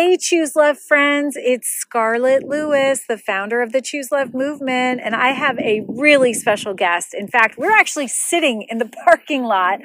Hey, Choose Love friends, it's Scarlett Lewis, the founder of the Choose Love Movement, and I have a really special guest. In fact, we're actually sitting in the parking lot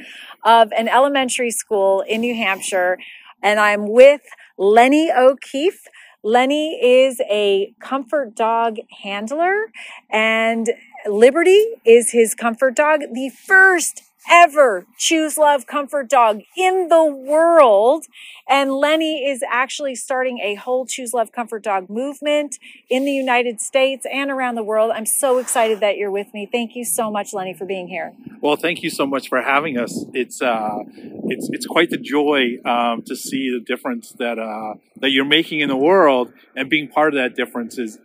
of an elementary school in New Hampshire, and I'm with Lenny O'Keefe. Lenny is a comfort dog handler, and Liberty is his comfort dog, the first ever Choose Love comfort dog in the world. And Lenny is actually starting a whole Choose Love comfort dog movement in the United States and around the world. I'm so excited that you're with me. Thank you so much, Lenny, for being here. Well, thank you so much for having us. It's quite the joy to see the difference that that you're making in the world, and being part of that difference is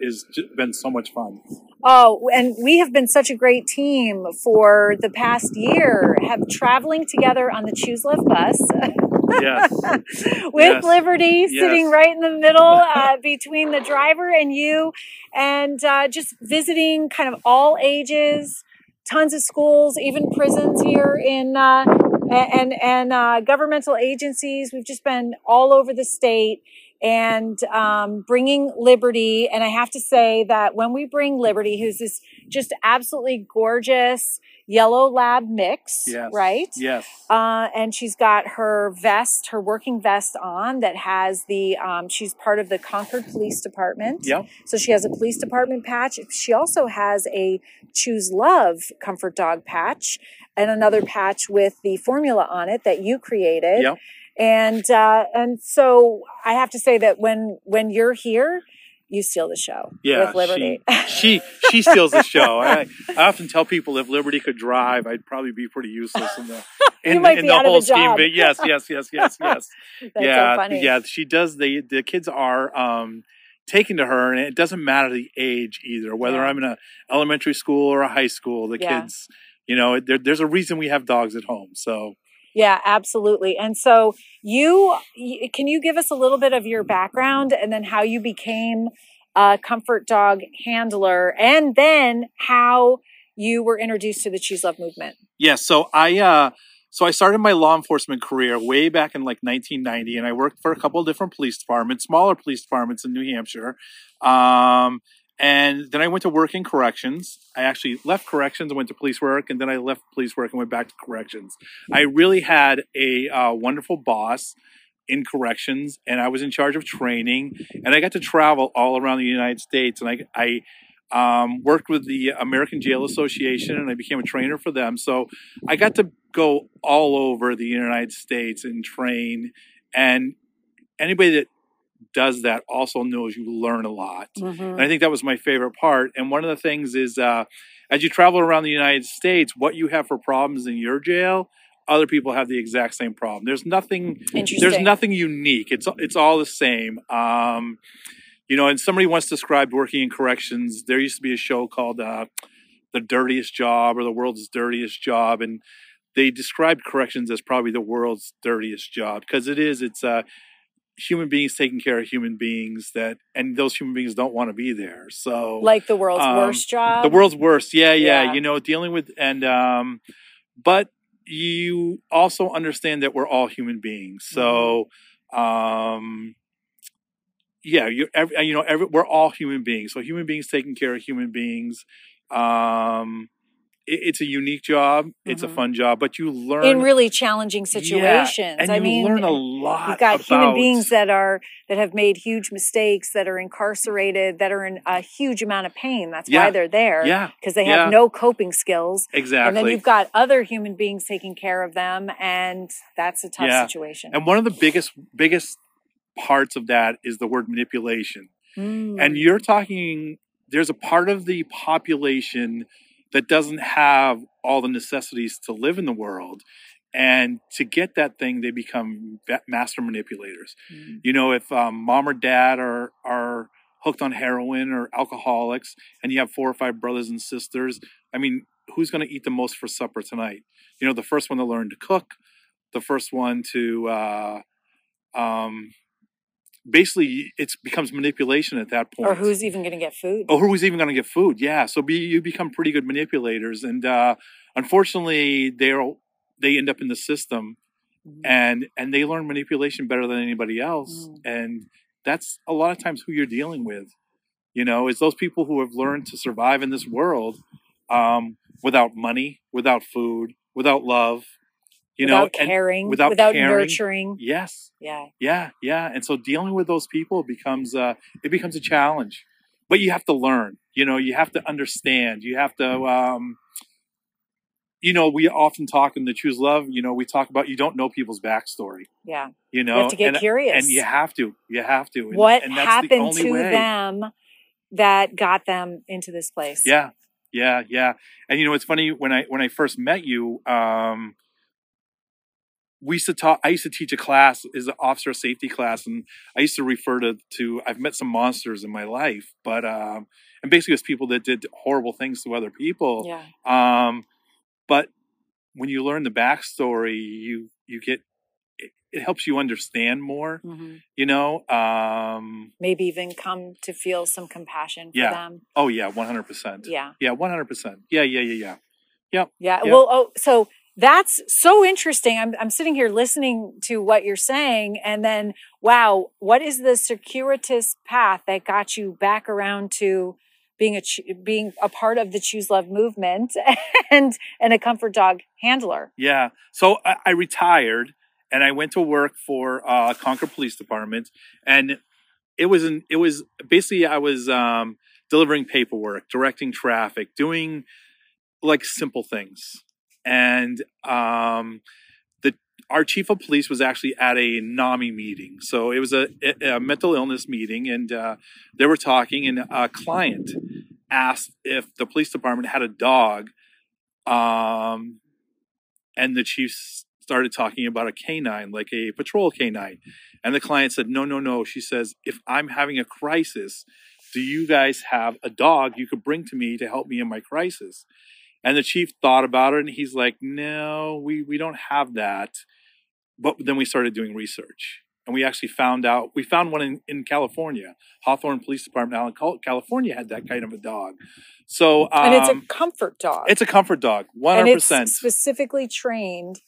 been so much fun. Oh, and we have been such a great team for the past year, have traveling together on the Choose Love bus. Yes. With Liberty sitting right in the middle between the driver and you, and just visiting kind of all ages, tons of schools, even prisons here in and governmental agencies. We've just been all over the state. And bringing Liberty, and I have to say that when we bring Liberty, who's this just absolutely gorgeous yellow lab mix, right? Yes. And she's got her vest, her working vest on that has the, she's part of the Concord Police Department. Yep. So she has a police department patch. She also has a Choose Love comfort dog patch and another patch with the formula on it that you created. Yep. And so I have to say that when you're here, you steal the show with Liberty. She steals the show. I often tell people if Liberty could drive, I'd probably be pretty useless in the whole scheme. But yes. That's so funny. Yeah, she does. The kids are taken to her, and it doesn't matter the age either. Whether I'm in an elementary school or a high school, the kids, you know, there's a reason we have dogs at home. So. Yeah, absolutely. And so can you give us a little bit of your background and then how you became a comfort dog handler, and then how you were introduced to the Choose Love movement? Yeah. So I started my law enforcement career way back in like 1990, and I worked for a couple of different police departments, smaller police departments in New Hampshire. And then I went to work in corrections. I actually left corrections and went to police work, and then I left police work and went back to corrections. I really had a wonderful boss in corrections, and I was in charge of training, and I got to travel all around the United States, and I worked with the American Jail Association, and I became a trainer for them. So I got to go all over the United States and train, and anybody that does that also knows you learn a lot. Mm-hmm. And I think that was my favorite part. And one of the things is as you travel around the United States, what you have for problems in your jail, other people have the exact same problem. There's nothing unique. It's all the same. You know, and somebody once described working in corrections. There used to be a show called The Dirtiest Job, or The World's Dirtiest Job. And they described corrections as probably the world's dirtiest job, because it's human beings taking care of human beings, and those human beings don't want to be there. So like the world's worst job, you know, dealing with, and but you also understand that we're all human beings. So we're all human beings. So human beings taking care of human beings. It's a unique job. It's a fun job, but you learn in really challenging situations. Yeah, and you learn a lot. You've got human beings that have made huge mistakes, that are incarcerated, that are in a huge amount of pain. That's why they're there. Yeah, because they have no coping skills. Exactly. And then you've got other human beings taking care of them, and that's a tough situation. And one of the biggest parts of that is the word manipulation. Mm. And you're talking. There's a part of the population that doesn't have all the necessities to live in the world. And to get that thing, they become master manipulators. Mm-hmm. You know, if mom or dad are hooked on heroin or alcoholics, and you have 4 or 5 brothers and sisters, I mean, who's going to eat the most for supper tonight? You know, the first one to learn to cook, the first one to... basically, it becomes manipulation at that point. Or who's even going to get food? Yeah. So you become pretty good manipulators, and unfortunately, they end up in the system, and they learn manipulation better than anybody else, and that's a lot of times who you're dealing with, you know, is those people who have learned to survive in this world without money, without food, without love, you know, without caring, without caring, nurturing. Yes. Yeah. Yeah. Yeah. And so dealing with those people becomes it becomes a challenge, but you have to learn, you know, you have to understand, you have to, you know, we often talk in the Choose Love, you know, we talk about, you don't know people's backstory. Yeah. You know, you have to get curious. And you have to. And, what happened to them that got them into this place? Yeah. Yeah. Yeah. And you know, it's funny when I first met you, I used to teach a class, is an officer safety class. And I used to refer to I've met some monsters in my life, but, and basically it's people that did horrible things to other people. Yeah. But when you learn the backstory, it helps you understand more, mm-hmm. you know. Maybe even come to feel some compassion for them. Oh, yeah, 100%. Yeah. Yeah, 100%. Yeah. Yep. Yeah, yep. Well, so that's so interesting. I'm sitting here listening to what you're saying, and then, wow, what is the circuitous path that got you back around to being a part of the Choose Love movement and a comfort dog handler? Yeah. So I retired and I went to work for Concord Police Department, and it was basically I was delivering paperwork, directing traffic, doing like simple things. And our chief of police was actually at a NAMI meeting. So it was a mental illness meeting, and they were talking, and a client asked if the police department had a dog. And the chief started talking about a canine, like a patrol canine. And the client said, no. She says, if I'm having a crisis, do you guys have a dog you could bring to me to help me in my crisis? And the chief thought about it, and he's like, no, we don't have that. But then we started doing research, and we actually found one in California. Hawthorne Police Department out in California had that kind of a dog. So, and it's a comfort dog. It's a comfort dog, 100%. And it's specifically trained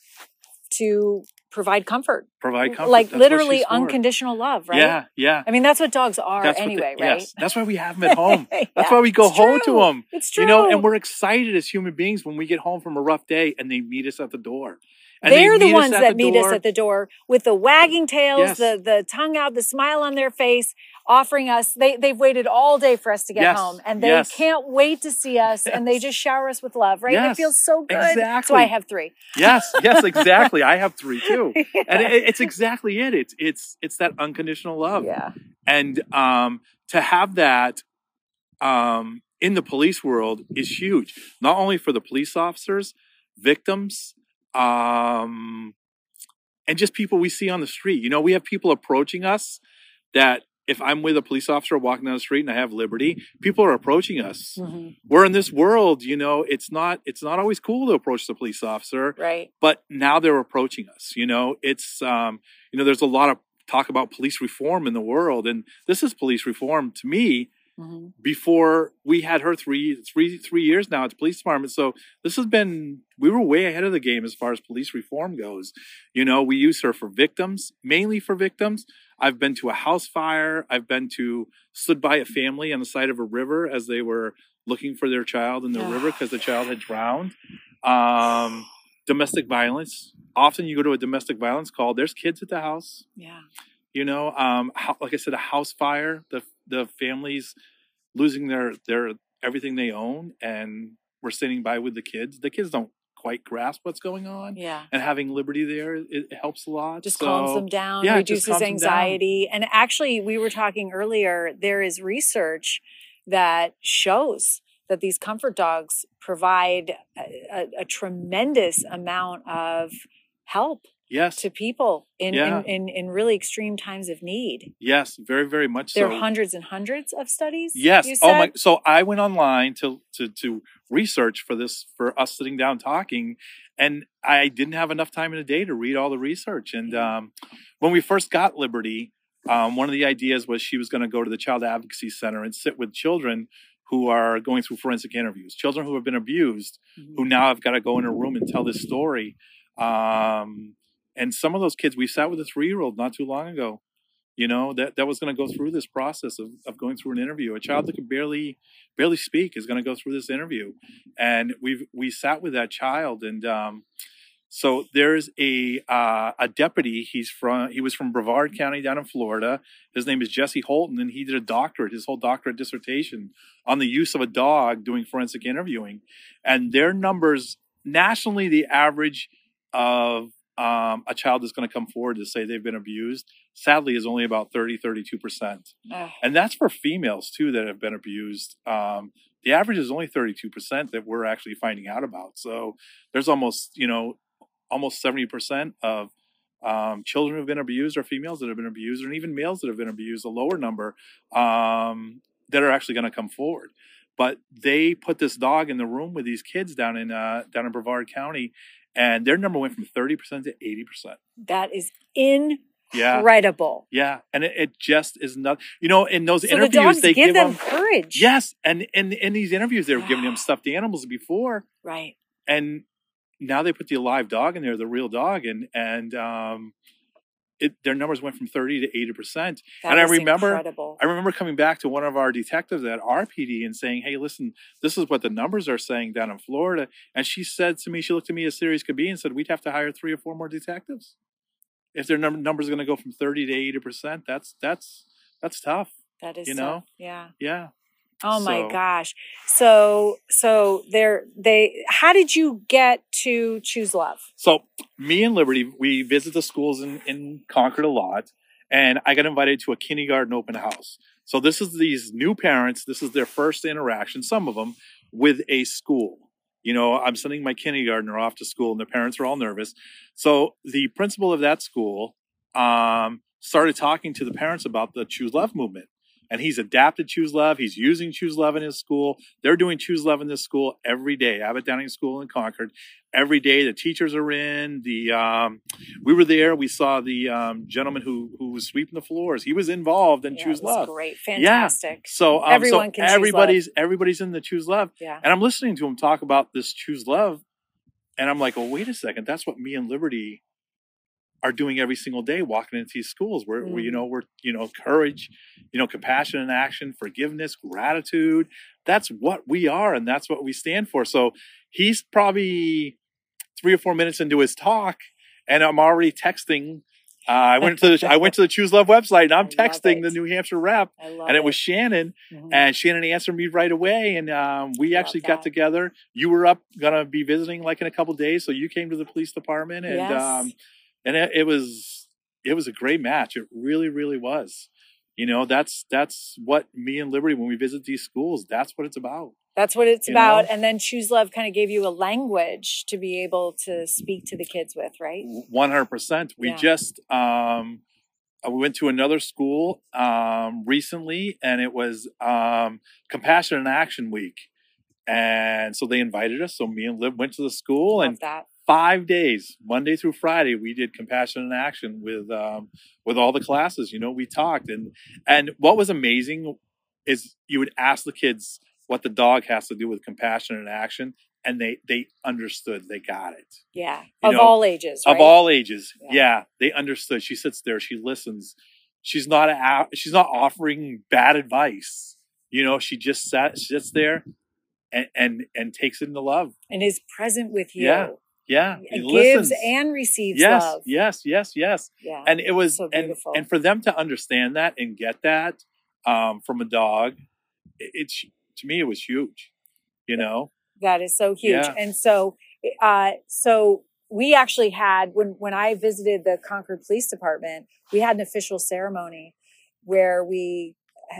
to provide comfort. Like that's literally unconditional love, right? Yeah, yeah. I mean, that's what dogs are right? Yes. That's why we have them at home. That's why we go home to them. It's true. You know, and we're excited as human beings when we get home from a rough day and they meet us at the door. And they're the ones that meet us at the door with the wagging tails, the tongue out, the smile on their face, offering us. They've waited all day for us to get home, and they can't wait to see us, and they just shower us with love, right? Yes. It feels so good. Exactly. That's why I have three. Yes, exactly. I have three too. Yeah. And it's exactly it. It's that unconditional love. Yeah. And to have that in the police world is huge, not only for the police officers, victims, and just people we see on the street. You know, we have people approaching us that if I'm with a police officer walking down the street and I have Liberty, people are approaching us. Mm-hmm. We're in this world, you know, it's not always cool to approach the police officer, right? But now they're approaching us, you know, you know, there's a lot of talk about police reform in the world. And this is police reform to me. Mm-hmm. Before we had her three years now at the police department. So this has been, we were way ahead of the game as far as police reform goes. You know, we use her for victims, mainly for victims. I've been to a house fire. I've been to, stood by a family on the side of a river as they were looking for their child in the river because the child had drowned. Domestic violence. Often you go to a domestic violence call, there's kids at the house. Yeah. You know, like I said, a house fire, the families losing their everything they own, and we're standing by with the kids. The kids don't quite grasp what's going on. Yeah. And having Liberty there, it helps a lot. Just calms them down, reduces anxiety. And actually, we were talking earlier, there is research that shows that these comfort dogs provide a tremendous amount of help. Yes. To people in really extreme times of need. Yes, very, very much so. There are hundreds and hundreds of studies. Yes. You said? Oh my, so I went online to research for this, for us sitting down talking, and I didn't have enough time in a day to read all the research. And when we first got Liberty, one of the ideas was she was going to go to the Child Advocacy Center and sit with children who are going through forensic interviews, children who have been abused, mm-hmm. who now have got to go in a room and tell this story. And some of those kids, we sat with a 3-year-old not too long ago you know, that was going to go through this process of going through an interview. A child that could barely speak is going to go through this interview. And we sat with that child, and so there's a deputy. He was from Brevard County down in Florida. His name is Jesse Holton, and he did a doctorate, his whole doctorate dissertation on the use of a dog doing forensic interviewing. And their numbers nationally, the average of a child that's going to come forward to say they've been abused, sadly, is only about 32%. And that's for females too that have been abused. The average is only 32% that we're actually finding out about. So there's almost 70% of children who've been abused are females that have been abused, and even males that have been abused, a lower number, that are actually going to come forward. But they put this dog in the room with these kids down in Brevard County, and their number went from 30% to 80%. That is incredible. Yeah. And it just is not, in those interviews, the dogs they give them courage. Yes. And in these interviews, they were giving them stuffed animals before. Right. And now they put the live dog in there, the real dog, and their numbers went from 30 to 80%. And I remember coming back to one of our detectives at RPD and saying, "Hey, listen, this is what the numbers are saying down in Florida." And she said to me, she looked at me as serious could be and said, "We'd have to hire 3 or 4 more detectives if their numbers are going to go from 30 to 80%. That's tough. That is, tough. Yeah, yeah." Oh my gosh! So they. How did you get to Choose Love? So me and Liberty, we visit the schools in Concord a lot, and I got invited to a kindergarten open house. So this is these new parents. This is their first interaction, some of them, with a school. I'm sending my kindergartner off to school, and the parents are all nervous. So the principal of that school started talking to the parents about the Choose Love movement. And he's adapted Choose Love. He's using Choose Love in his school. They're doing Choose Love in this school every day. Abbott Downing School in Concord. Every day the teachers are in. We were there. We saw the gentleman who was sweeping the floors. He was involved in Choose Love. Great, fantastic. Yeah. So everyone can. Everybody's in the Choose Love. Yeah. And I'm listening to him talk about this Choose Love, and I'm like, "Well, wait a second. That's what me and Liberty are doing every single day, walking into these schools where we're courage, compassion and action, forgiveness, gratitude. That's what we are. And that's what we stand for." So he's probably 3 or 4 minutes into his talk, and I'm already texting. I went to the Choose Love website, and I'm texting the New Hampshire rep, and it was Shannon, and Shannon answered me right away, and we actually got together. You were gonna be visiting in a couple of days, so you came to the police department, and and it was a great match. It really, really was. That's what me and Liberty, when we visit these schools, that's what it's about. That's what it's about. And then Choose Love kind of gave you a language to be able to speak to the kids with, right? 100%. We just, we went to another school recently, and it was Compassion and Action Week. And so they invited us. So me and Lib went to the school. Love that. 5 days, Monday through Friday, we did Compassion in Action with all the classes. We talked, and what was amazing is you would ask the kids what the dog has to do with compassion and action, and they understood. They got it. Yeah, all ages. Right? Of all ages, yeah, they understood. She sits there, she listens. She's not offering bad advice. She just sits there, and takes it into love, and is present with you. Yeah. Yeah. It gives and receives love. Yes. Yeah. And it was so beautiful. And for them to understand that and get that from a dog, to me, it was huge, That is so huge. Yeah. And so, we actually had, when I visited the Concord Police Department, we had an official ceremony where we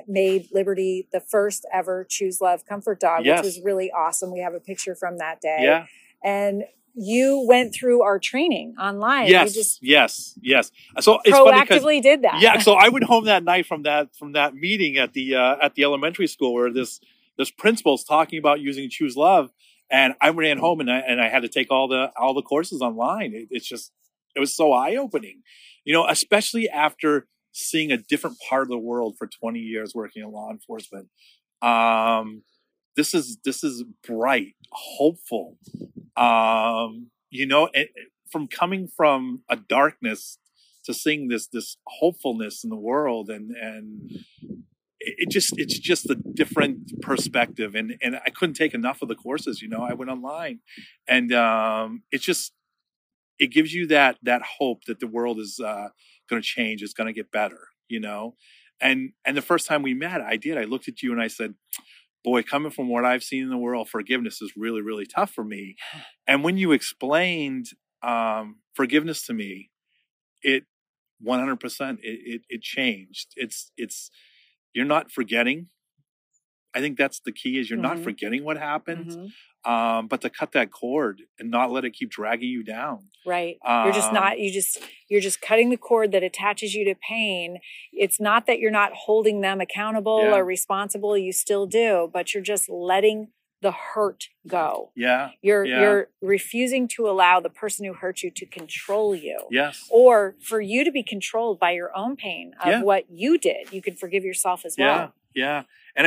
made Liberty the first ever Choose Love comfort dog, which was really awesome. We have a picture from that day. Yeah. And you went through our training online. Yes. So it's proactively did that. Yeah. So I went home that night from that meeting at the elementary school where this principal's talking about using Choose Love, and I ran home and I had to take all the courses online. It was so eye opening, especially after seeing a different part of the world for 20 years working in law enforcement. This is bright, hopeful. From coming from a darkness to seeing this hopefulness in the world, and it's just a different perspective, and I couldn't take enough of the courses. You know, I went online, and it gives you that hope that the world is going to change. It's going to get better, you know. And the first time we met, I looked at you and I said, boy, coming from what I've seen in the world, forgiveness is really, really tough for me. And when you explained forgiveness to me, it 100% it changed. It's you're not forgetting. I think that's the key, is you're mm-hmm. not forgetting what happened, mm-hmm. But to cut that cord and not let it keep dragging you down. Right. You're just cutting the cord that attaches you to pain. It's not that you're not holding them accountable yeah. or responsible. You still do, but you're just letting the hurt go. Yeah. You're refusing to allow the person who hurt you to control you. Yes. Or for you to be controlled by your own pain of yeah. what you did. You can forgive yourself as yeah. well. Yeah. And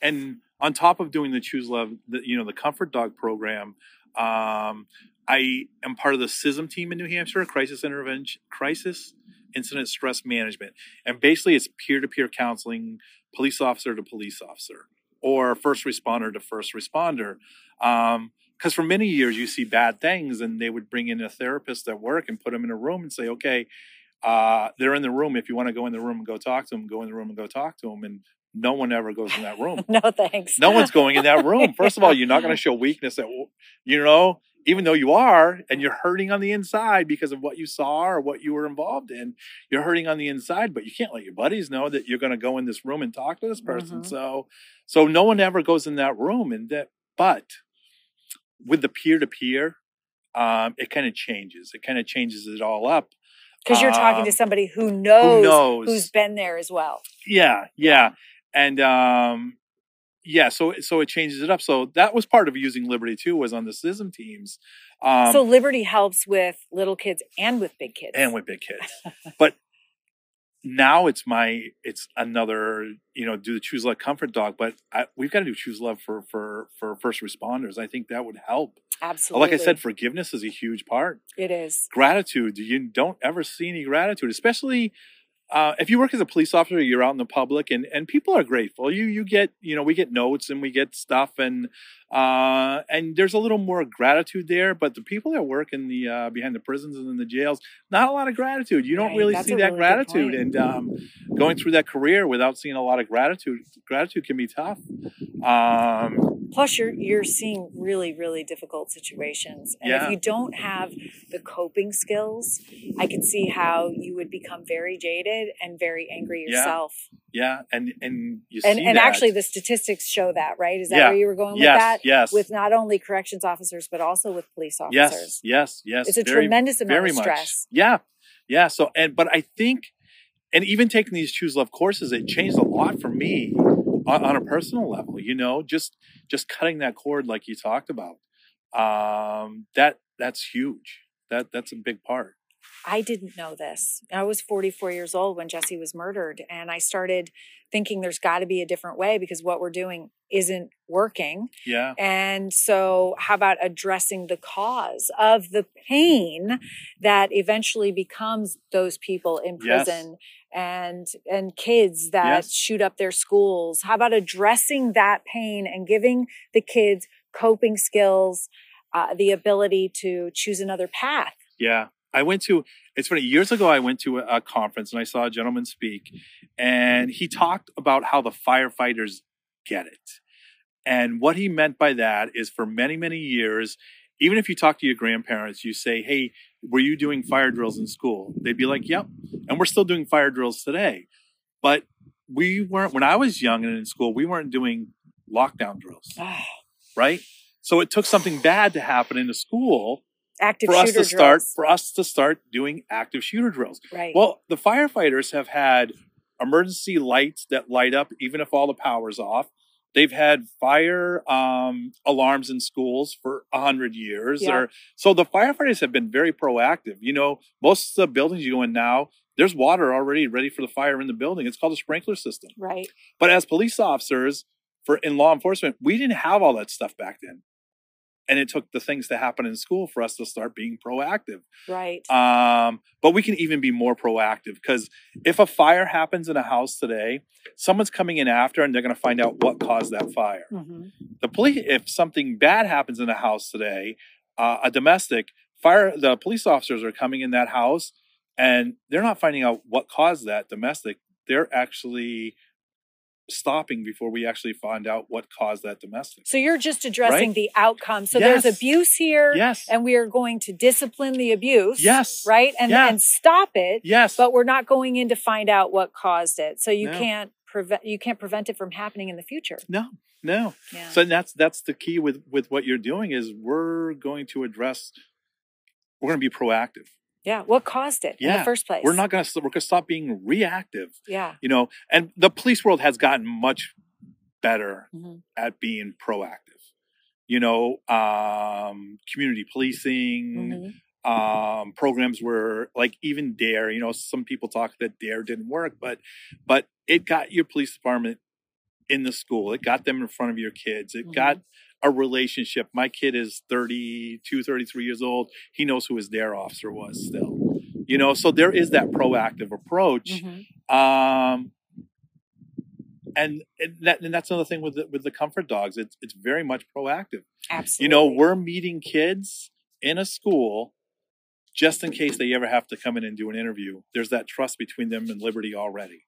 I on top of doing the Choose Love, the Comfort Dog program, I am part of the CISM team in New Hampshire, Crisis Incident Stress Management. And basically it's peer-to-peer counseling, police officer to police officer, or first responder to first responder. Because for many years you see bad things and they would bring in a therapist at work and put them in a room and say, okay, they're in the room. If you want to go in the room and go talk to them, go in the room and go talk to them. And no one ever goes in that room. No, thanks. No one's going in that room. First of all, you're not going to show weakness, even though you are, and you're hurting on the inside because of what you saw or what you were involved in. You're hurting on the inside, but you can't let your buddies know that you're going to go in this room and talk to this person. Mm-hmm. So no one ever goes in that room. But with the peer-to-peer, it kind of changes. It kind of changes it all up. Because you're talking to somebody who knows, who's been there as well. Yeah, yeah. And, so it changes it up. So that was part of using Liberty too, was on the CISM teams. So Liberty helps with little kids and with big kids. And with big kids. But now it's another, do the Choose Love Comfort Dog, but we've got to do Choose Love for first responders. I think that would help. Absolutely. Like I said, forgiveness is a huge part. It is. Gratitude. You don't ever see any gratitude, especially if you work as a police officer, you're out in the public, and people are grateful. You get, we get notes and we get stuff, and there's a little more gratitude there. But the people that work in the behind the prisons and in the jails, not a lot of gratitude. You don't right. really That's see that really gratitude. And going through that career without seeing a lot of gratitude can be tough. Plus, you're seeing really, really difficult situations. And yeah. if you don't have the coping skills, I can see how you would become very jaded and very angry yourself. Yeah, and you see and that. Actually, the statistics show that, right? Is that yeah. where you were going yes, with that? Yes, with not only corrections officers, but also with police officers. Yes. It's a tremendous amount very of stress. Much. Yeah. So, but I think, and even taking these Choose Love courses, it changed a lot for me. On a personal level, just cutting that cord, like you talked about, that's huge. That's a big part. I didn't know this. I was 44 years old when Jesse was murdered, and I started thinking there's got to be a different way because what we're doing isn't working. Yeah. And so how about addressing the cause of the pain that eventually becomes those people in prison yes. and kids that yes. shoot up their schools? How about addressing that pain and giving the kids coping skills, the ability to choose another path? Yeah. It's funny, years ago, I went to a conference and I saw a gentleman speak, and he talked about how the firefighters get it. And what he meant by that is for many, many years, even if you talk to your grandparents, you say, hey, were you doing fire drills in school? They'd be like, yep. And we're still doing fire drills today. But we weren't, when I was young and in school, we weren't doing lockdown drills, right? So it took something bad to happen in a school for us to start doing active shooter drills. Right. Well, the firefighters have had emergency lights that light up even if all the power's off. They've had fire alarms in schools for 100 years. Yeah. So the firefighters have been very proactive. Most of the buildings you go in now, there's water already ready for the fire in the building. It's called a sprinkler system. Right. But as police officers in law enforcement, we didn't have all that stuff back then. And it took the things to happen in school for us to start being proactive. Right. But we can even be more proactive, because if a fire happens in a house today, someone's coming in after and they're going to find out what caused that fire. Mm-hmm. The police, if something bad happens in a house today, a domestic fire, the police officers are coming in that house and they're not finding out what caused that domestic. They're actually stopping before we actually find out what caused that domestic. So you're just addressing the outcome. So there's abuse here. Yes. And we are going to discipline the abuse. Yes. Right. And stop it. Yes. But we're not going in to find out what caused it. So you can't prevent it from happening in the future. No. Yeah. So that's the key with what you're doing is we're going to be proactive. Yeah. What caused it in the first place? We're going to stop being reactive. Yeah. You know, and the police world has gotten much better at being proactive. You know, community policing, programs where like even DARE, you know, some people talk that DARE didn't work, but it got your police department in the school. It got them in front of your kids. It got a relationship. My kid is 32, 33 years old. He knows who his DARE officer was still, you know, so there is that proactive approach. Mm-hmm. And that's another thing with the comfort dogs. It's very much proactive. Absolutely. You know, we're meeting kids in a school just in case they ever have to come in and do an interview. There's that trust between them and Liberty already,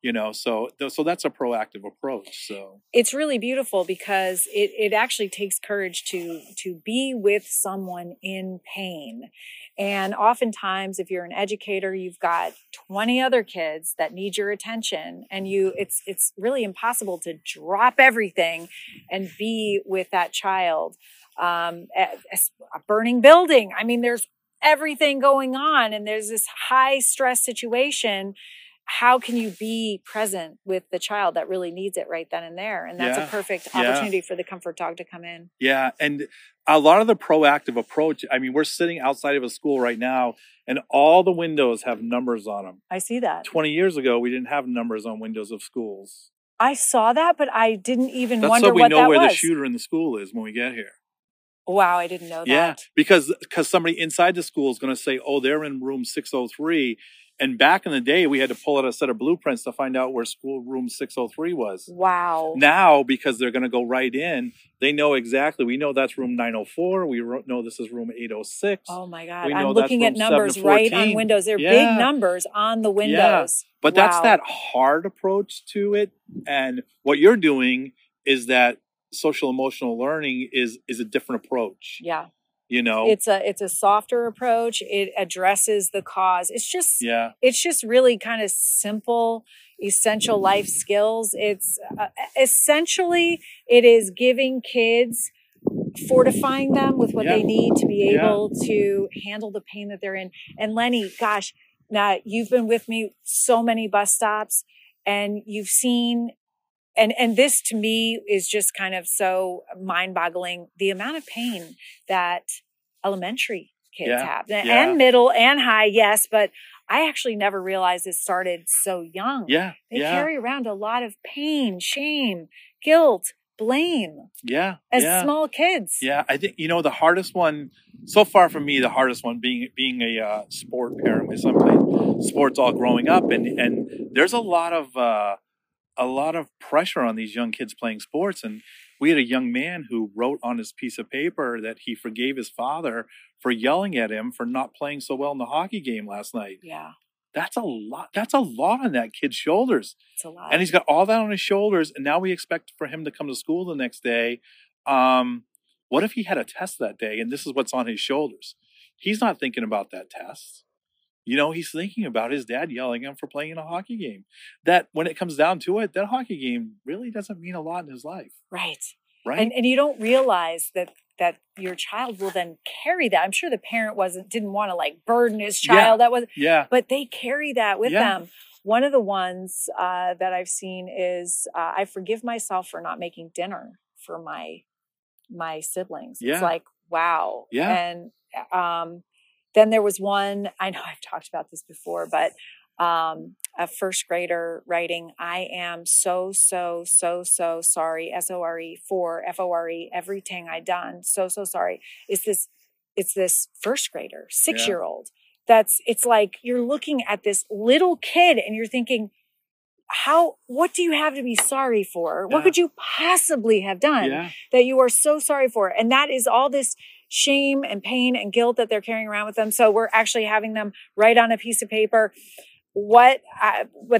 you know, so that's a proactive approach. So it's really beautiful because it actually takes courage to be with someone in pain. And oftentimes if you're an educator, you've got 20 other kids that need your attention, and it's really impossible to drop everything and be with that child. A burning building. I mean, there's everything going on and there's this high stress situation. How can you be present with the child that really needs it right then and there? And that's a perfect opportunity for the comfort dog to come in. Yeah. And a lot of the proactive approach, I mean, we're sitting outside of a school right now and all the windows have numbers on them. I see that. 20 years ago, we didn't have numbers on windows of schools. I saw that, but I didn't even wonder what that was. That's so we know where the shooter in the school is when we get here. Wow, I didn't know that. Yeah, because somebody inside the school is going to say, oh, they're in room 603. And back in the day, we had to pull out a set of blueprints to find out where school room 603 was. Wow. Now, because they're going to go right in, they know exactly. We know that's room 904. We know this is room 806. Oh, my God. I'm looking at numbers right on windows. They're big numbers on the windows. Yeah. But that's that hard approach to it. And what you're doing is that social emotional learning is a different approach. Yeah. You know, it's a softer approach. It addresses the cause. It's just really kind of simple, essential life skills. It's essentially, it is giving kids, fortifying them with what they need to be able to handle the pain that they're in. And Lenny, gosh, now you've been with me so many bus stops and you've seen, And this to me is just kind of so mind-boggling, the amount of pain that elementary kids have and middle and high. Yes. But I actually never realized it started so young. Yeah. They carry around a lot of pain, shame, guilt, blame. Yeah. As small kids. Yeah. I think, you know, the hardest one so far for me, being a sport parent, my son played sports all growing up, and there's a lot of pressure on these young kids playing sports. And we had a young man who wrote on his piece of paper that he forgave his father for yelling at him for not playing so well in the hockey game last night. Yeah. That's a lot. That's a lot on that kid's shoulders. It's a lot. And he's got all that on his shoulders. And now we expect for him to come to school the next day. What if he had a test that day and this is what's on his shoulders? He's not thinking about that test. You know, he's thinking about his dad yelling at him for playing in a hockey game. That when it comes down to it, that hockey game really doesn't mean a lot in his life. Right. Right. And you don't realize that your child will then carry that. I'm sure the parent didn't want to like burden his child. But they carry that with them. One of the ones that I've seen is I forgive myself for not making dinner for my siblings. Yeah. It's like, wow. Yeah. And then there was one, I know I've talked about this before, but a first grader writing, I am so sorry, S-O-R-E, for F-O-R-E, everything I done, so sorry. It's this first grader, 6-year-old. Yeah. It's like you're looking at this little kid and you're thinking, what do you have to be sorry for? Yeah. What could you possibly have done that you are so sorry for? And that is all this shame and pain and guilt that they're carrying around with them. So we're actually having them write on a piece of paper what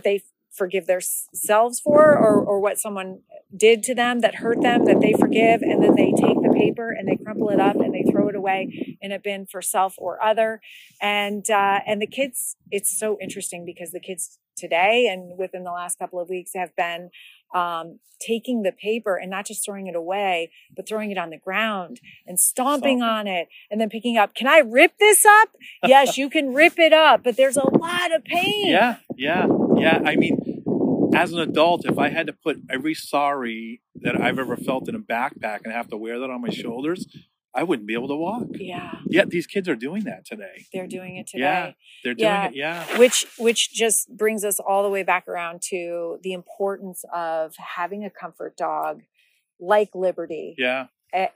they forgive themselves for, or what someone did to them that hurt them, that they forgive. And then they take the paper and they crumple it up and they throw it away in a bin for self or other. And the kids, it's so interesting because the kids today and within the last couple of weeks have been taking the paper and not just throwing it away, but throwing it on the ground and stomping on it and then picking up. Can I rip this up? Yes, you can rip it up, but there's a lot of pain. Yeah. I mean, as an adult, if I had to put every sorry that I've ever felt in a backpack and have to wear that on my shoulders, I wouldn't be able to walk. Yeah. Yet these kids are doing that today. They're doing it today. Yeah. They're doing it. Yeah. Which just brings us all the way back around to the importance of having a comfort dog like Liberty. Yeah.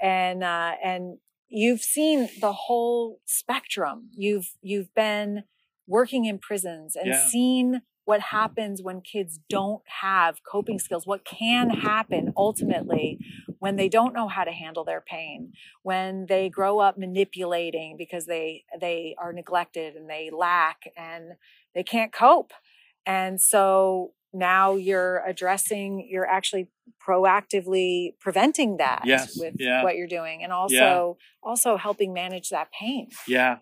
And you've seen the whole spectrum. You've been working in prisons and seen what happens when kids don't have coping skills, what can happen ultimately when they don't know how to handle their pain, when they grow up manipulating because they are neglected and they lack and they can't cope. And so now you're addressing, you're actually proactively preventing that with what you're doing and also helping manage that pain. Yeah.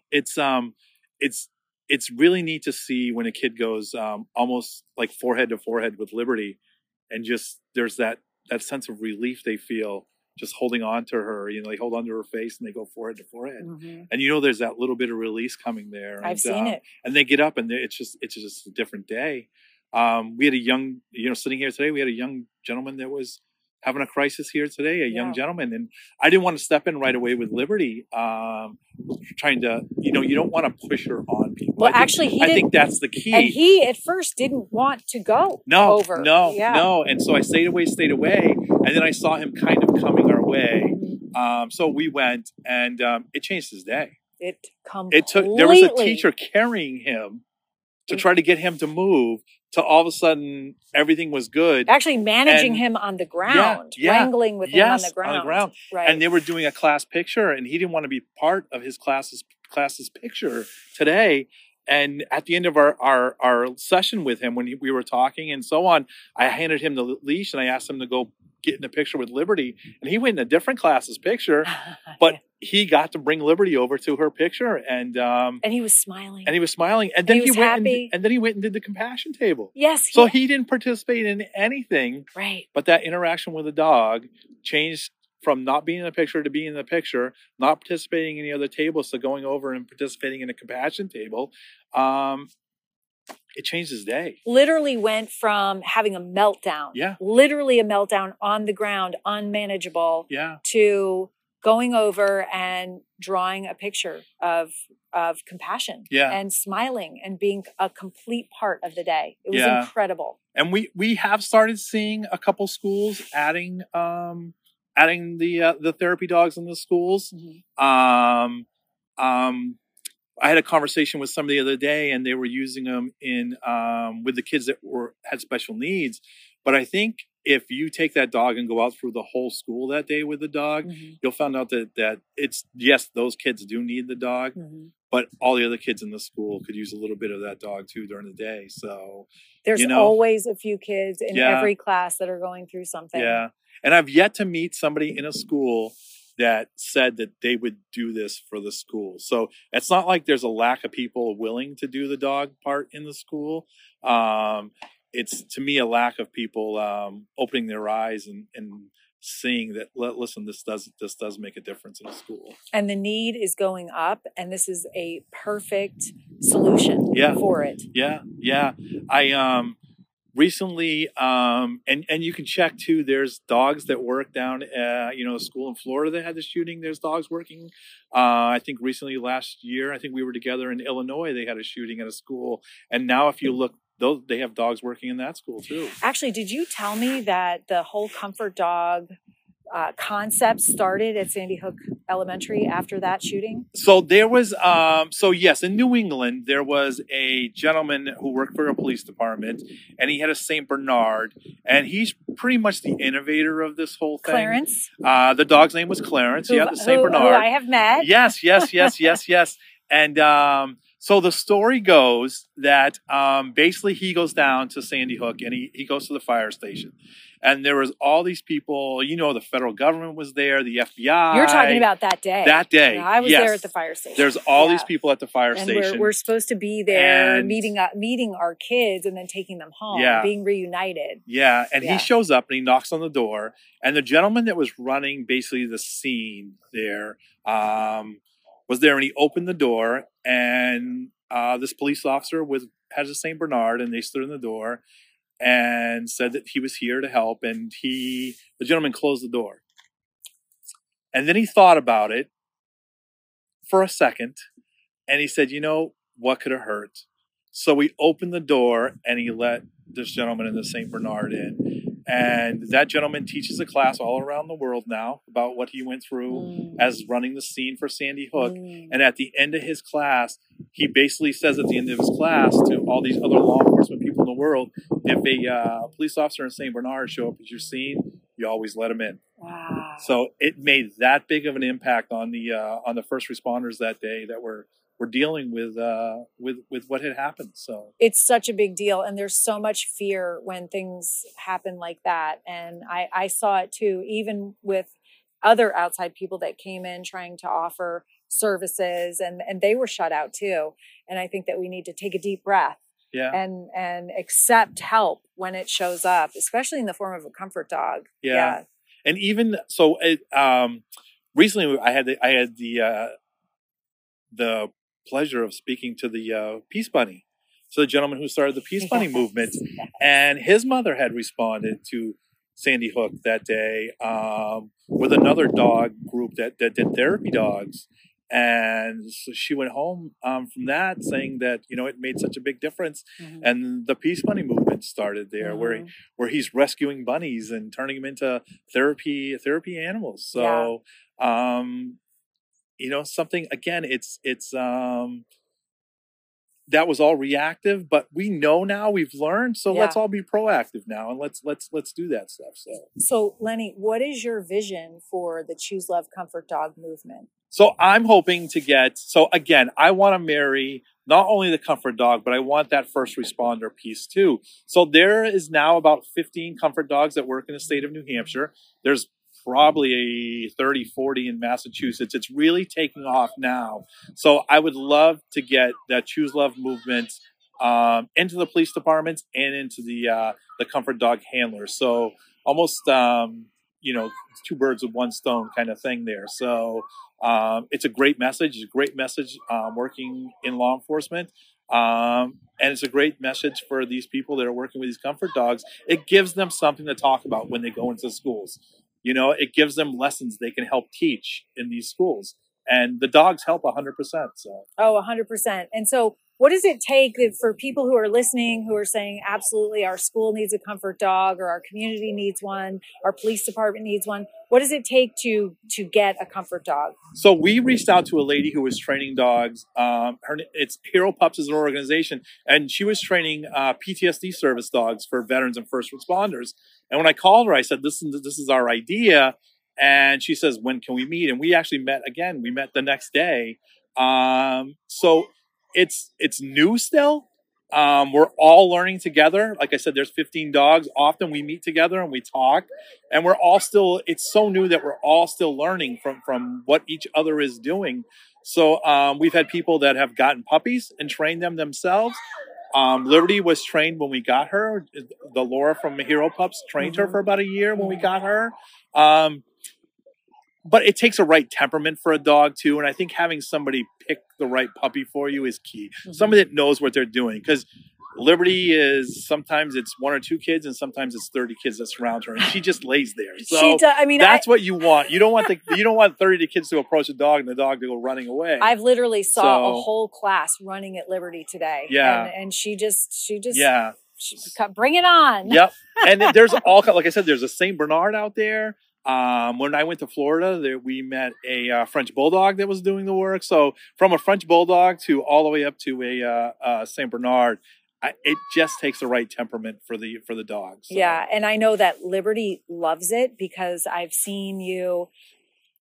It's really neat to see when a kid goes almost like forehead to forehead with Liberty, and just there's that sense of relief they feel just holding on to her. You know, they hold on to her face and they go forehead to forehead, and you know there's that little bit of release coming there. And, I've seen it. And they get up, and it's just a different day. We had a young, sitting here today, we had a young gentleman that was having a crisis here today, young gentleman. And I didn't want to step in right away with Liberty, trying to, you don't want to push her on people. Well, I think that's the key. And he at first didn't want to go over. No. And so I stayed away. And then I saw him kind of coming our way. So we went and it changed his day. There was a teacher carrying him to try to get him to move, to all of a sudden everything was good. Actually managing him on the ground, wrangling with him on the ground. Right. And they were doing a class picture and he didn't want to be part of his class's picture today. And at the end of our session with him, when we were talking and so on, I handed him the leash and I asked him to go get in a picture with Liberty. And he went in a different class's picture, but he got to bring Liberty over to her picture. And he was smiling. And then he went happy. And then he went and did the compassion table. Yes. So he didn't participate in anything. Right. But that interaction with the dog changed from not being in the picture to being in the picture, not participating in any other tables, to going over and participating in a compassion table. It changed his day. Literally went from having a meltdown, literally a meltdown on the ground, unmanageable, to going over and drawing a picture of compassion and smiling and being a complete part of the day. It was incredible. And we have started seeing a couple schools adding the therapy dogs in the schools. I had a conversation with somebody the other day, and they were using them in with the kids that had special needs. But I think if you take that dog and go out through the whole school that day with the dog, you'll find out that it's, yes, those kids do need the dog, but all the other kids in the school could use a little bit of that dog too during the day. So there's always a few kids in every class that are going through something. Yeah, and I've yet to meet somebody in a school that said that they would do this for the school. So it's not like there's a lack of people willing to do the dog part in the school. It's, to me, a lack of people opening their eyes and seeing that, listen, this does make a difference in a school. And the need is going up, and this is a perfect solution for it. Yeah. I recently, and you can check too, there's dogs that work down at, a school in Florida that had the shooting. There's dogs working. I think recently last year, I think we were together in Illinois, they had a shooting at a school. And now if you look those, they have dogs working in that school too. Actually, did you tell me that the whole comfort dog concept started at Sandy Hook Elementary after that shooting? So there was, yes, in New England, there was a gentleman who worked for a police department, and he had a St. Bernard, and he's pretty much the innovator of this whole thing. Clarence? The dog's name was Clarence. Yeah, the St. Bernard. Who I have met. Yes. And so the story goes that basically he goes down to Sandy Hook and he goes to the fire station. And there was all these people, you know, the federal government was there, the FBI. You're talking about that day. That day. Yeah, I was there at the fire station. There's all these people at the fire station. We're supposed to be there meeting our kids and then taking them home, being reunited. Yeah. And he shows up and he knocks on the door. And the gentleman that was running basically the scene there was there, and he opened the door. And this police officer has a St. Bernard, and they stood in the door and said that he was here to help. And the gentleman closed the door. And then he thought about it for a second. And he said, you know, what could have hurt? So we opened the door and he let this gentleman and the St. Bernard in. And that gentleman teaches a class all around the world now about what he went through as running the scene for Sandy Hook. And at the end of his class, he basically says at the end of his class to all these other law enforcement people in the world, if a police officer in St. Bernard show up at your scene, you always let them in. Wow. So it made that big of an impact on the first responders that day that were dealing with what had happened. So it's such a big deal. And there's so much fear when things happen like that. And I saw it too, even with other outside people that came in trying to offer services and they were shut out too. And I think that we need to take a deep breath and accept help when it shows up, especially in the form of a comfort dog. Yeah. And even so, recently I had the pleasure of speaking to the Peace Bunny, so the gentleman who started the Peace Bunny movement, and his mother had responded to Sandy Hook that day with another dog group that did therapy dogs, and so she went home from that saying that, you know, it made such a big difference, and the Peace Bunny movement started there, where he's rescuing bunnies and turning them into therapy animals. So. Yeah. You know, something, again, it's that was all reactive, but we know now, we've learned. So let's all be proactive now and let's do that stuff. So Lenny, what is your vision for the Choose Love Comfort Dog movement? So I'm hoping to I want to marry not only the comfort dog, but I want that first responder piece too. So there is now about 15 comfort dogs that work in the state of New Hampshire. There's probably 30, 40 in Massachusetts. It's really taking off now. So I would love to get that Choose Love movement into the police departments and into the comfort dog handlers. So almost, you know, two birds with one stone kind of thing there. So it's a great message. It's a great message working in law enforcement. And it's a great message for these people that are working with these comfort dogs. It gives them something to talk about when they go into schools. You know, it gives them lessons they can help teach in these schools. And the dogs help 100%. So. Oh, 100%. And so what does it take for people who are listening, who are saying, absolutely, our school needs a comfort dog, or our community needs one, our police department needs one? What does it take to get a comfort dog? So we reached out to a lady who was training dogs. It's Hero Pups is an organization, and she was training PTSD service dogs for veterans and first responders. And when I called her, I said, listen, this is our idea. And she says, when can we meet? And we actually met again. We met the next day. So it's new still. We're all learning together. Like I said, there's 15 dogs. Often we meet together and we talk, and we're all still, it's so new that we're all still learning from what each other is doing. So we've had people that have gotten puppies and trained them themselves. Liberty was trained when we got her. The Laura from Hero Pups trained her for about a year when we got her. But it takes a right temperament for a dog too. And I think having somebody pick the right puppy for you is key. Somebody that knows what they're doing. Because Liberty is sometimes it's one or two kids and sometimes it's 30 kids that surround her, and she just lays there. So she does, I mean, that's what you want. You don't want the you don't want 30 kids to approach a dog and the dog to go running away. I've literally saw a whole class running at Liberty today. Yeah, and she just yeah. Bring it on. Yep. And there's all, like I said, there's a St. Bernard out there. When I went to Florida, we met a French bulldog that was doing the work. So from a French bulldog to all the way up to a St. Bernard, it just takes the right temperament for the dogs. So. Yeah. And I know that Liberty loves it because I've seen you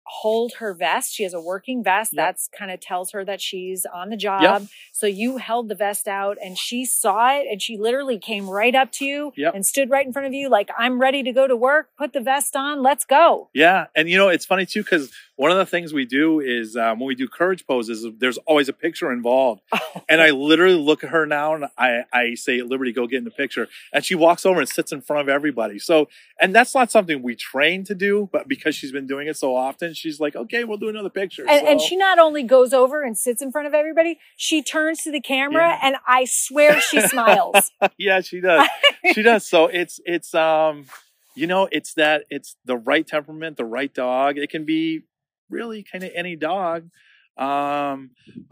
hold her vest. She has a working vest. Yep. That's kind of tells her that she's on the job. Yep. So you held the vest out and she saw it and she literally came right up to you yep. and stood right in front of you. Like, I'm ready to go to work, put the vest on, let's go. Yeah. And you know, it's funny too, because one of the things we do is when we do courage poses, there's always a picture involved. And I literally look at her now and I say, Liberty, go get in the picture. And she walks over and sits in front of everybody. So, and that's not something we train to do, but because she's been doing it so often, she's like, okay, we'll do another picture. And she not only goes over and sits in front of everybody, she turns to the camera yeah. and I swear she smiles. Yeah, she does. She does. So it's you know, it's the right temperament, the right dog. It can be really kind of any dog. But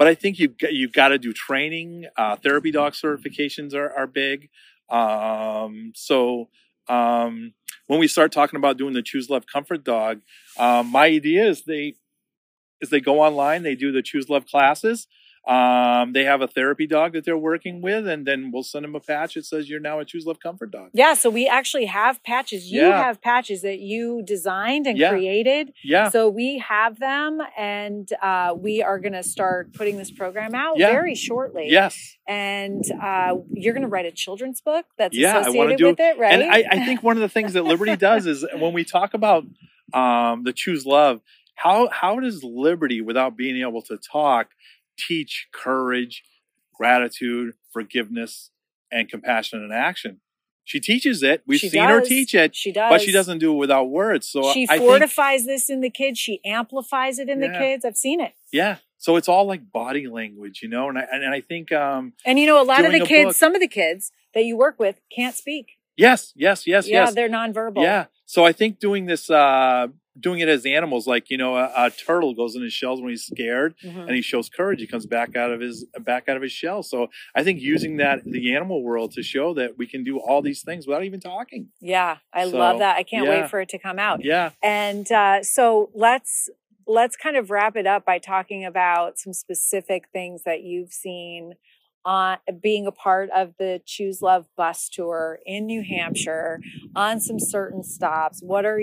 I think you've got to do training. Therapy dog certifications are big. So when we start talking about doing the Choose Love Comfort Dog, my idea is they go online, they do the Choose Love classes. They have a therapy dog that they're working with, and then we'll send them a patch that says you're now a Choose Love Comfort Dog. Yeah, so we actually have patches. You yeah. have patches that you designed and yeah. created. Yeah. So we have them, and we are going to start putting this program out yeah. very shortly. Yes. And you're going to write a children's book that's yeah, associated with it, right? And I think one of the things that Liberty does is when we talk about the Choose Love, how does Liberty, without being able to talk, teach courage, gratitude, forgiveness, and compassion in action? She teaches it. We've seen her teach it. She does. But she doesn't do it without words. So she fortifies this in the kids. She amplifies it in the kids. I've seen it. Yeah. So it's all like body language, you know? And I think... and you know, a lot of the kids, some of the kids that you work with can't speak. Yes. Yeah, they're nonverbal. Yeah. So I think doing this... doing it as animals, like, you know, a turtle goes in his shells when he's scared mm-hmm. and he shows courage. He comes back out of his shell. So I think using that, the animal world, to show that we can do all these things without even talking. Yeah. I love that. I can't wait for it to come out. Yeah. And so let's kind of wrap it up by talking about some specific things that you've seen on being a part of the Choose Love bus tour in New Hampshire on some certain stops. What are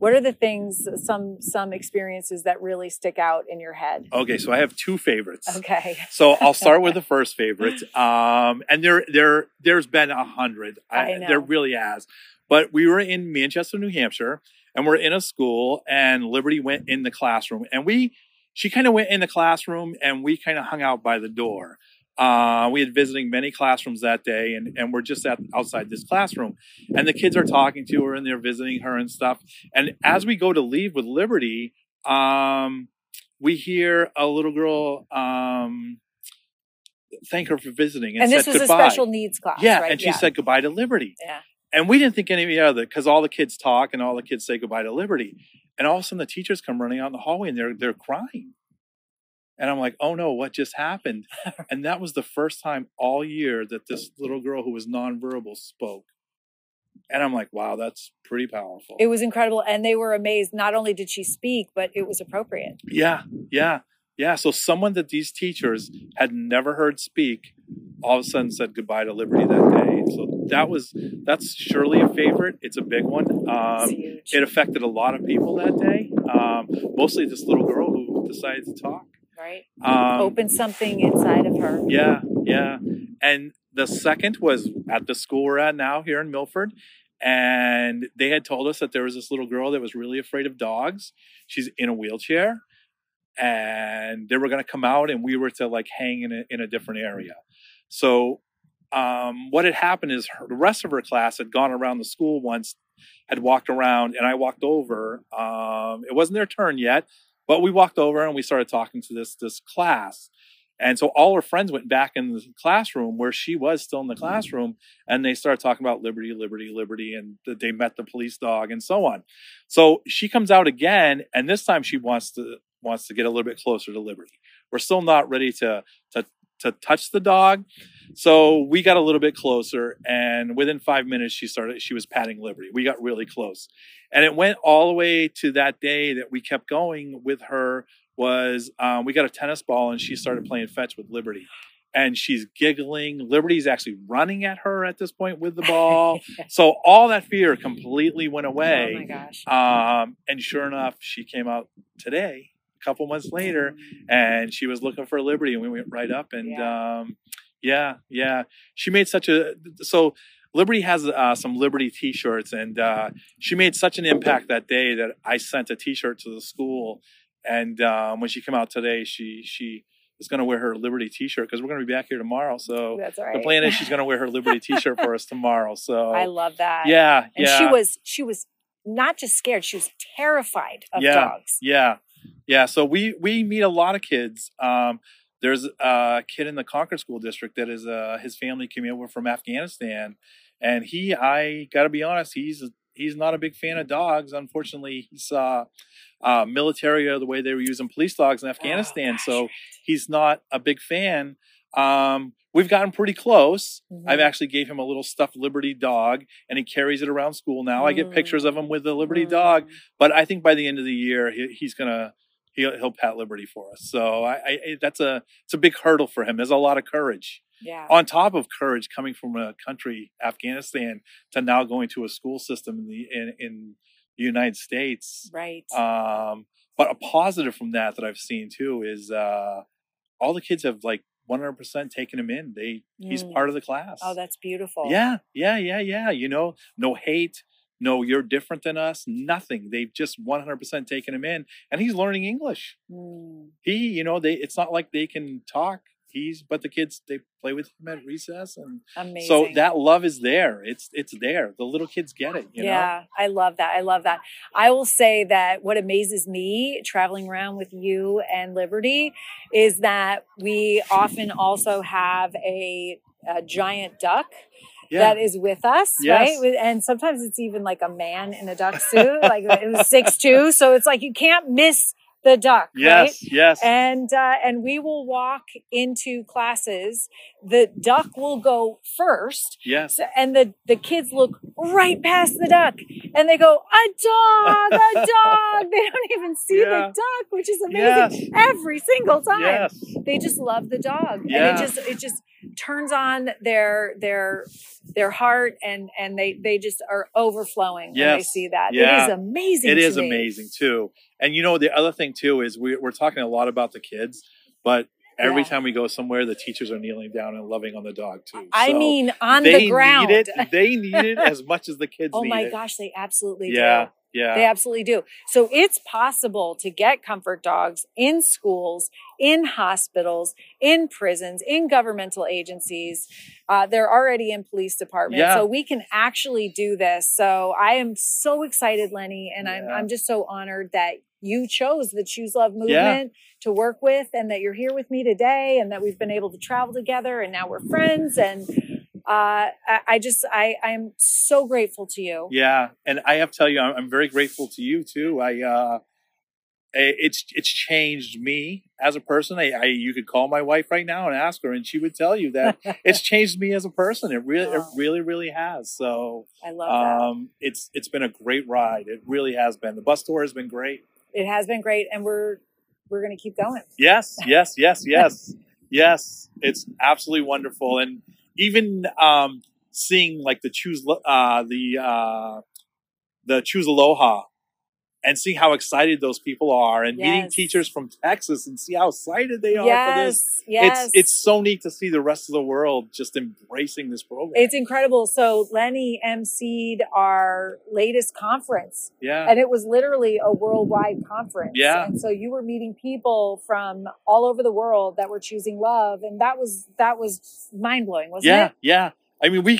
the things, some experiences that really stick out in your head? Okay. So I have two favorites. Okay. So I'll start with the first favorite. And there's been 100. I know. There really has, but we were in Manchester, New Hampshire, and we're in a school, and Liberty went in the classroom, and she kind of went in the classroom and we kind of hung out by the door. We had visiting many classrooms that day, and we're just outside this classroom, and the kids are talking to her and they're visiting her and stuff. And as we go to leave with Liberty, we hear a little girl, thank her for visiting. And this was goodbye. A special needs class. Yeah. Right? And she said goodbye to Liberty. Yeah. And we didn't think any of it, cause all the kids talk and all the kids say goodbye to Liberty. And all of a sudden the teachers come running out in the hallway and they're crying. And I'm like, oh no, what just happened? And that was the first time all year that this little girl who was nonverbal spoke. And I'm like, wow, that's pretty powerful. It was incredible. And they were amazed. Not only did she speak, but it was appropriate. Yeah. So someone that these teachers had never heard speak all of a sudden said goodbye to Liberty that day. So that's surely a favorite. It's a big one. It's huge. It affected a lot of people that day. Mostly this little girl who decided to talk. Right. Open something inside of her. Yeah. And the second was at the school we're at now here in Milford. And they had told us that there was this little girl that was really afraid of dogs. She's in a wheelchair. And they were going to come out and we were to like hang in a different area. So what had happened is the rest of her class had gone around the school once, had walked around, and I walked over. It wasn't their turn yet. But we walked over and we started talking to this class. And so all her friends went back in the classroom where she was still in the classroom, and they started talking about liberty, and they met the police dog and so on. So she comes out again, and this time she wants to get a little bit closer to Liberty. We're still not ready to touch the dog. So we got a little bit closer, and within 5 minutes she was patting Liberty. We got really close. And it went all the way to that day that we kept going with her was we got a tennis ball and she started playing fetch with Liberty. And she's giggling. Liberty's actually running at her at this point with the ball. So all that fear completely went away. Oh my gosh. And sure enough, she came out today, a couple months later, and she was looking for Liberty, and we went right up. And she made such a, so Liberty has some Liberty t-shirts, and she made such an impact that day that I sent a t-shirt to the school. And when she came out today, she is going to wear her Liberty t-shirt because we're going to be back here tomorrow. So that's right. The plan is she's going to wear her Liberty t-shirt for us tomorrow. So I love that. Yeah. And she was not just scared. She was terrified of dogs. Yeah. Yeah. So we meet a lot of kids. There's a kid in the Concord School District that is his family came over from Afghanistan, and I got to be honest, he's not a big fan of dogs. Unfortunately, he saw military or the way they were using police dogs in Afghanistan. So he's not a big fan. We've gotten pretty close. Mm-hmm. I've actually gave him a little stuffed Liberty dog, and he carries it around school now. Mm. I get pictures of him with the Liberty dog. But I think by the end of the year, he'll pat Liberty for us. So it's a big hurdle for him. There's a lot of courage. Yeah. On top of courage coming from a country, Afghanistan, to now going to a school system in the United States. Right. But a positive from that I've seen too is all the kids have 100% taken him in. He's part of the class. Oh, that's beautiful. Yeah. Yeah. Yeah. Yeah. No hate. No, you're different than us. Nothing. They've just 100% taken him in, and he's learning English. Mm. It's not like they can talk. But the kids, they play with him at recess, and amazing. So that love is there. It's there. The little kids get it. You know? I love that. I love that. I will say that what amazes me traveling around with you and Liberty is that we often also have a giant duck. Yeah. That is with us, yes. Right? And sometimes it's even like a man in a duck suit, like it was 6'2", so it's like you can't miss the duck, yes, right? Yes. And we will walk into classes. The duck will go first. Yes. And the kids look right past the duck, and they go, a dog. They don't even see the duck, which is amazing. Yes. Every single time. Yes. They just love the dog. Yeah. And it just turns on their heart, and they just are overflowing when they see that. Yeah. It is amazing. It is amazing too. And the other thing too is we're talking a lot about the kids, but every time we go somewhere, the teachers are kneeling down and loving on the dog too. On the ground, they need it as much as the kids. Oh my gosh, they absolutely do. Yeah. They absolutely do. So it's possible to get comfort dogs in schools, in hospitals, in prisons, in governmental agencies. They're already in police departments. Yeah. So we can actually do this. So I am so excited, Lenny, and I'm just so honored that you chose the Choose Love Movement to work with, and that you're here with me today, and that we've been able to travel together, and now we're friends. And I'm so grateful to you. Yeah. And I have to tell you, I'm very grateful to you too. It's changed me as a person. You could call my wife right now and ask her, and she would tell you that it's changed me as a person. It really has. So I love that. It's been a great ride. It really has been. The bus tour has been great. It has been great. And we're going to keep going. Yes. Yes. It's absolutely wonderful. And even seeing the Choose Aloha, and seeing how excited those people are, and meeting teachers from Texas and see how excited they are for this. Yes. It's so neat to see the rest of the world just embracing this program. It's incredible. So Lenny emceed our latest conference. Yeah. And it was literally a worldwide conference. Yeah. And so you were meeting people from all over the world that were choosing love. And that was mind blowing, wasn't it? Yeah. I mean, we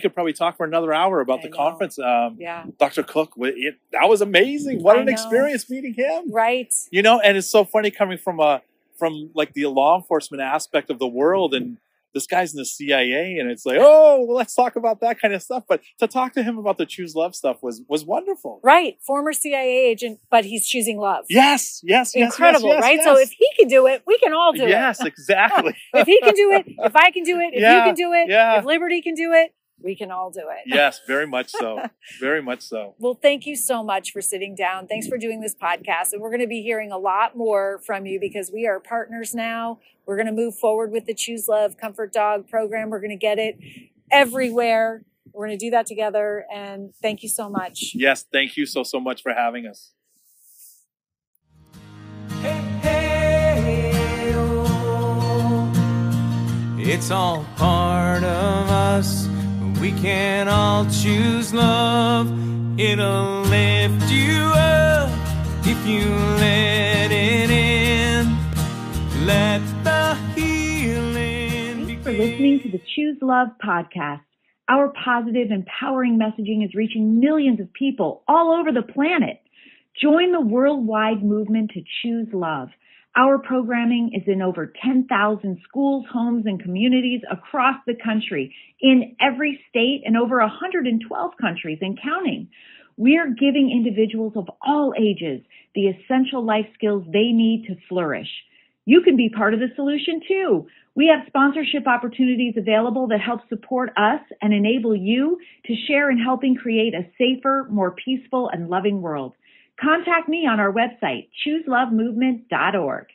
could probably talk for another hour about the conference. Dr. Cook, that was amazing. What an experience meeting him. Right. And it's so funny coming from a from like the law enforcement aspect of the world, and this guy's in the CIA, and it's like, oh, well, let's talk about that kind of stuff. But to talk to him about the Choose Love stuff was wonderful. Right. Former CIA agent, but he's choosing love. Yes, yes, incredible, yes, yes, right? Yes. So if he can do it, we can all do it. Yes, exactly. If he can do it, if I can do it, if you can do it, if Liberty can do it, we can all do it. Yes, very much so. Very much so. Well, thank you so much for sitting down. Thanks for doing this podcast. And we're going to be hearing a lot more from you because we are partners now. We're going to move forward with the Choose Love Comfort Dog program. We're going to get it everywhere. We're going to do that together. And thank you so much. Yes, thank you so, so much for having us. Hey, hey, oh. It's all part of us. We can all choose love. It'll lift you up if you let it in. Let the healing begin. Thanks for listening to the Choose Love podcast. Our positive, empowering messaging is reaching millions of people all over the planet. Join the worldwide movement to choose love. Our programming is in over 10,000 schools, homes, and communities across the country, in every state, and over 112 countries and counting. We're giving individuals of all ages the essential life skills they need to flourish. You can be part of the solution too. We have sponsorship opportunities available that help support us and enable you to share in helping create a safer, more peaceful, and loving world. Contact me on our website, chooselovemovement.org.